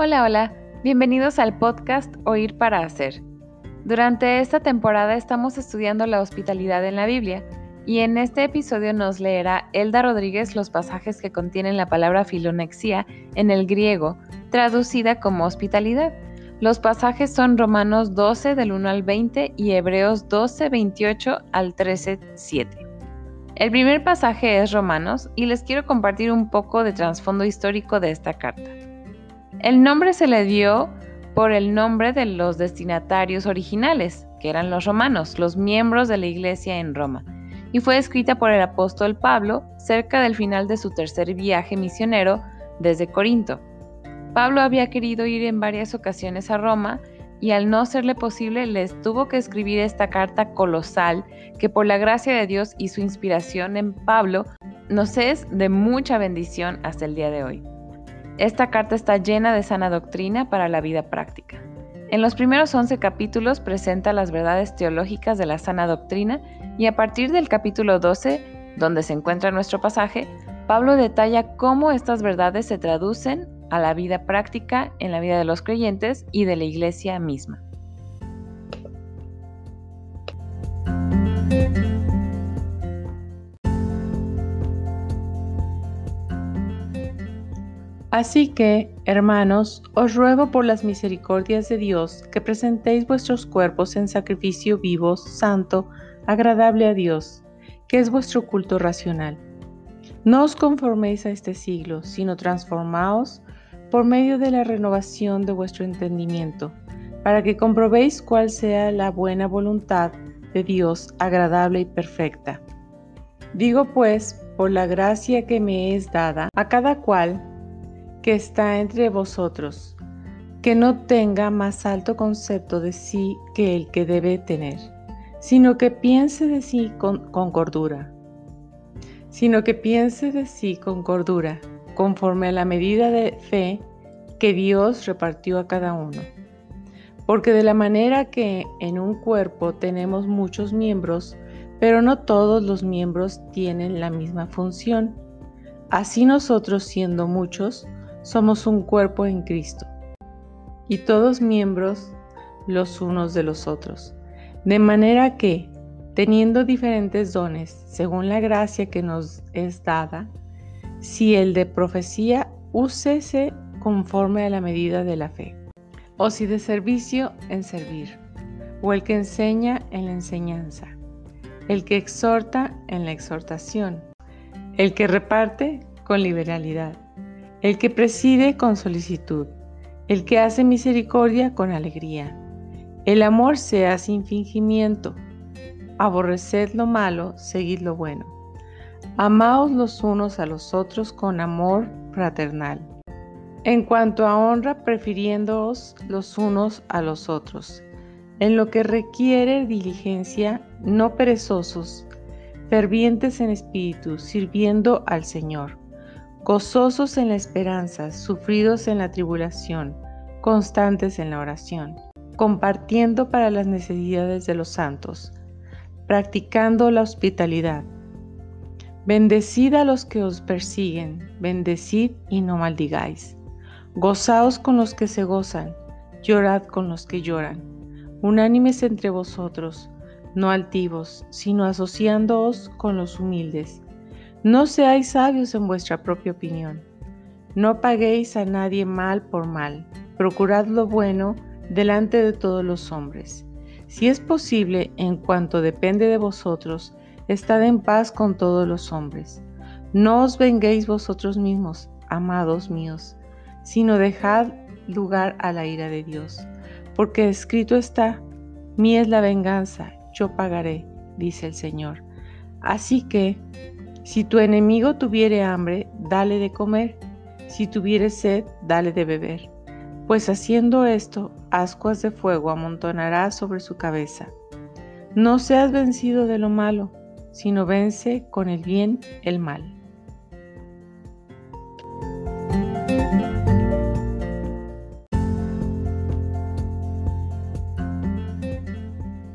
Hola, bienvenidos al podcast Oír para Hacer. Durante esta temporada estamos estudiando la hospitalidad en la Biblia y en este episodio nos leerá Elda Rodríguez los pasajes que contienen la palabra filoxenia en el griego, traducida como hospitalidad. Los pasajes son Romanos 12 del 1 al 20 y Hebreos 12, 28 al 13, 7. El primer pasaje es Romanos y les quiero compartir un poco de trasfondo histórico de esta carta. El nombre se le dio por el nombre de los destinatarios originales, que eran los romanos, los miembros de la iglesia en Roma, y fue escrita por el apóstol Pablo cerca del final de su tercer viaje misionero desde Corinto. Pablo había querido ir en varias ocasiones a Roma y al no serle posible les tuvo que escribir esta carta colosal que por la gracia de Dios y su inspiración en Pablo nos es de mucha bendición hasta el día de hoy. Esta carta está llena de sana doctrina para la vida práctica. En los primeros 11 capítulos presenta las verdades teológicas de la sana doctrina y a partir del capítulo 12, donde se encuentra nuestro pasaje, Pablo detalla cómo estas verdades se traducen a la vida práctica en la vida de los creyentes y de la iglesia misma. Así que, hermanos, os ruego por las misericordias de Dios que presentéis vuestros cuerpos en sacrificio vivo, santo, agradable a Dios, que es vuestro culto racional. No os conforméis a este siglo, sino transformaos por medio de la renovación de vuestro entendimiento, para que comprobéis cuál sea la buena voluntad de Dios, agradable y perfecta. Digo pues, por la gracia que me es dada, a cada cual que está entre vosotros, que no tenga más alto concepto de sí que el que debe tener, sino que piense de sí con cordura, conforme a la medida de fe que Dios repartió a cada uno. Porque de la manera que en un cuerpo tenemos muchos miembros, pero no todos los miembros tienen la misma función, así nosotros, siendo muchos, somos un cuerpo en Cristo, y todos miembros los unos de los otros. De manera que, teniendo diferentes dones, según la gracia que nos es dada, si el de profecía, úsese conforme a la medida de la fe, o si de servicio, en servir, o el que enseña, en la enseñanza, el que exhorta, en la exhortación, el que reparte, con liberalidad, el que preside, con solicitud, el que hace misericordia, con alegría. El amor sea sin fingimiento. Aborreced lo malo, seguid lo bueno. Amaos los unos a los otros con amor fraternal. En cuanto a honra, prefiriéndoos los unos a los otros. En lo que requiere diligencia, no perezosos, fervientes en espíritu, sirviendo al Señor, gozosos en la esperanza, sufridos en la tribulación, constantes en la oración, compartiendo para las necesidades de los santos, practicando la hospitalidad. Bendecid a los que os persiguen, bendecid y no maldigáis. Gozaos con los que se gozan, llorad con los que lloran. Unánimes entre vosotros, no altivos, sino asociándoos con los humildes. No seáis sabios en vuestra propia opinión. No paguéis a nadie mal por mal. Procurad lo bueno delante de todos los hombres. Si es posible, en cuanto depende de vosotros, estad en paz con todos los hombres. No os venguéis vosotros mismos, amados míos, sino dejad lugar a la ira de Dios. Porque escrito está: mía es la venganza, yo pagaré, dice el Señor. Así que, si tu enemigo tuviere hambre, dale de comer; si tuviere sed, dale de beber. Pues haciendo esto, ascuas de fuego amontonará sobre su cabeza. No seas vencido de lo malo, sino vence con el bien el mal.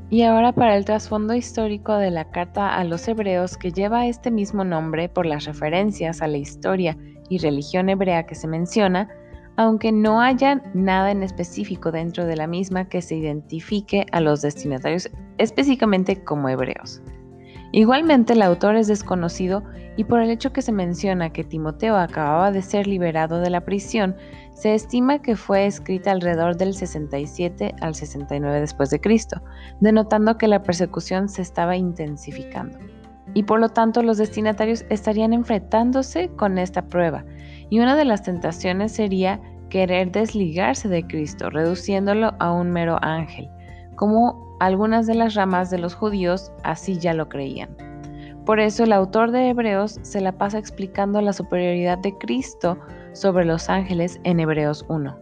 Y ahora para el trasfondo histórico de la carta a los hebreos, que lleva este mismo nombre por las referencias a la historia y religión hebrea que se menciona, aunque no haya nada en específico dentro de la misma que se identifique a los destinatarios específicamente como hebreos. Igualmente, el autor es desconocido y por el hecho que se menciona que Timoteo acababa de ser liberado de la prisión, se estima que fue escrita alrededor del 67 al 69 después de Cristo, denotando que la persecución se estaba intensificando. Y por lo tanto, los destinatarios estarían enfrentándose con esta prueba, y una de las tentaciones sería querer desligarse de Cristo, reduciéndolo a un mero ángel, como algunas de las ramas de los judíos así ya lo creían. Por eso el autor de Hebreos se la pasa explicando la superioridad de Cristo sobre los ángeles en Hebreos 1.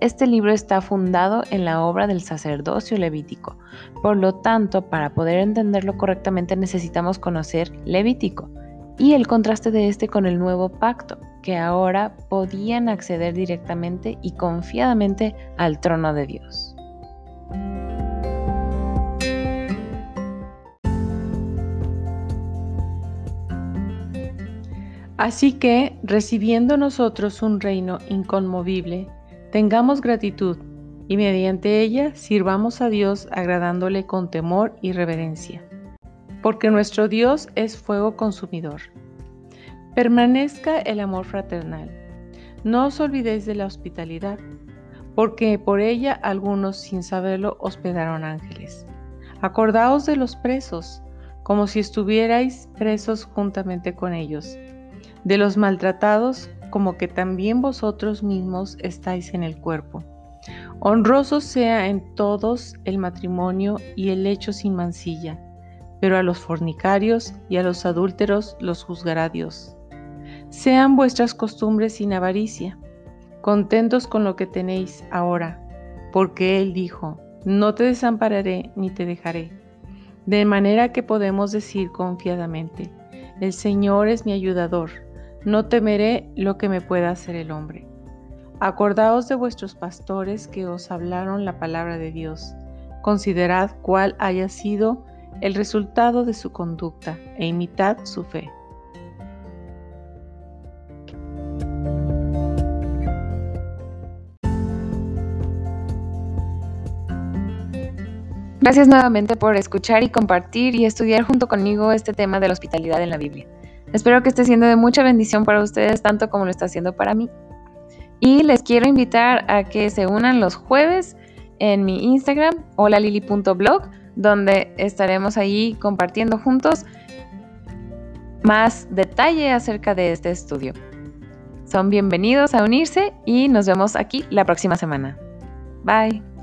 Este libro está fundado en la obra del sacerdocio levítico. Por lo tanto, para poder entenderlo correctamente necesitamos conocer Levítico y el contraste de este con el nuevo pacto, que ahora podían acceder directamente y confiadamente al trono de Dios. Así que, recibiendo nosotros un reino inconmovible, tengamos gratitud, y mediante ella sirvamos a Dios agradándole con temor y reverencia, porque nuestro Dios es fuego consumidor. Permanezca el amor fraternal. No os olvidéis de la hospitalidad, porque por ella algunos, sin saberlo, hospedaron ángeles. Acordaos de los presos, como si estuvierais presos juntamente con ellos, de los maltratados, como que también vosotros mismos estáis en el cuerpo. Honroso sea en todos el matrimonio y el hecho sin mancilla, pero a los fornicarios y a los adúlteros los juzgará Dios. Sean vuestras costumbres sin avaricia, contentos con lo que tenéis ahora, porque Él dijo, no te desampararé ni te dejaré. De manera que podemos decir confiadamente, el Señor es mi ayudador. No temeré lo que me pueda hacer el hombre. Acordaos de vuestros pastores que os hablaron la palabra de Dios. Considerad cuál haya sido el resultado de su conducta e imitad su fe. Gracias nuevamente por escuchar y compartir y estudiar junto conmigo este tema de la hospitalidad en la Biblia. Espero que esté siendo de mucha bendición para ustedes, tanto como lo está siendo para mí. Y les quiero invitar a que se unan los jueves en mi Instagram, holalili.blog, donde estaremos ahí compartiendo juntos más detalle acerca de este estudio. Son bienvenidos a unirse y nos vemos aquí la próxima semana. Bye.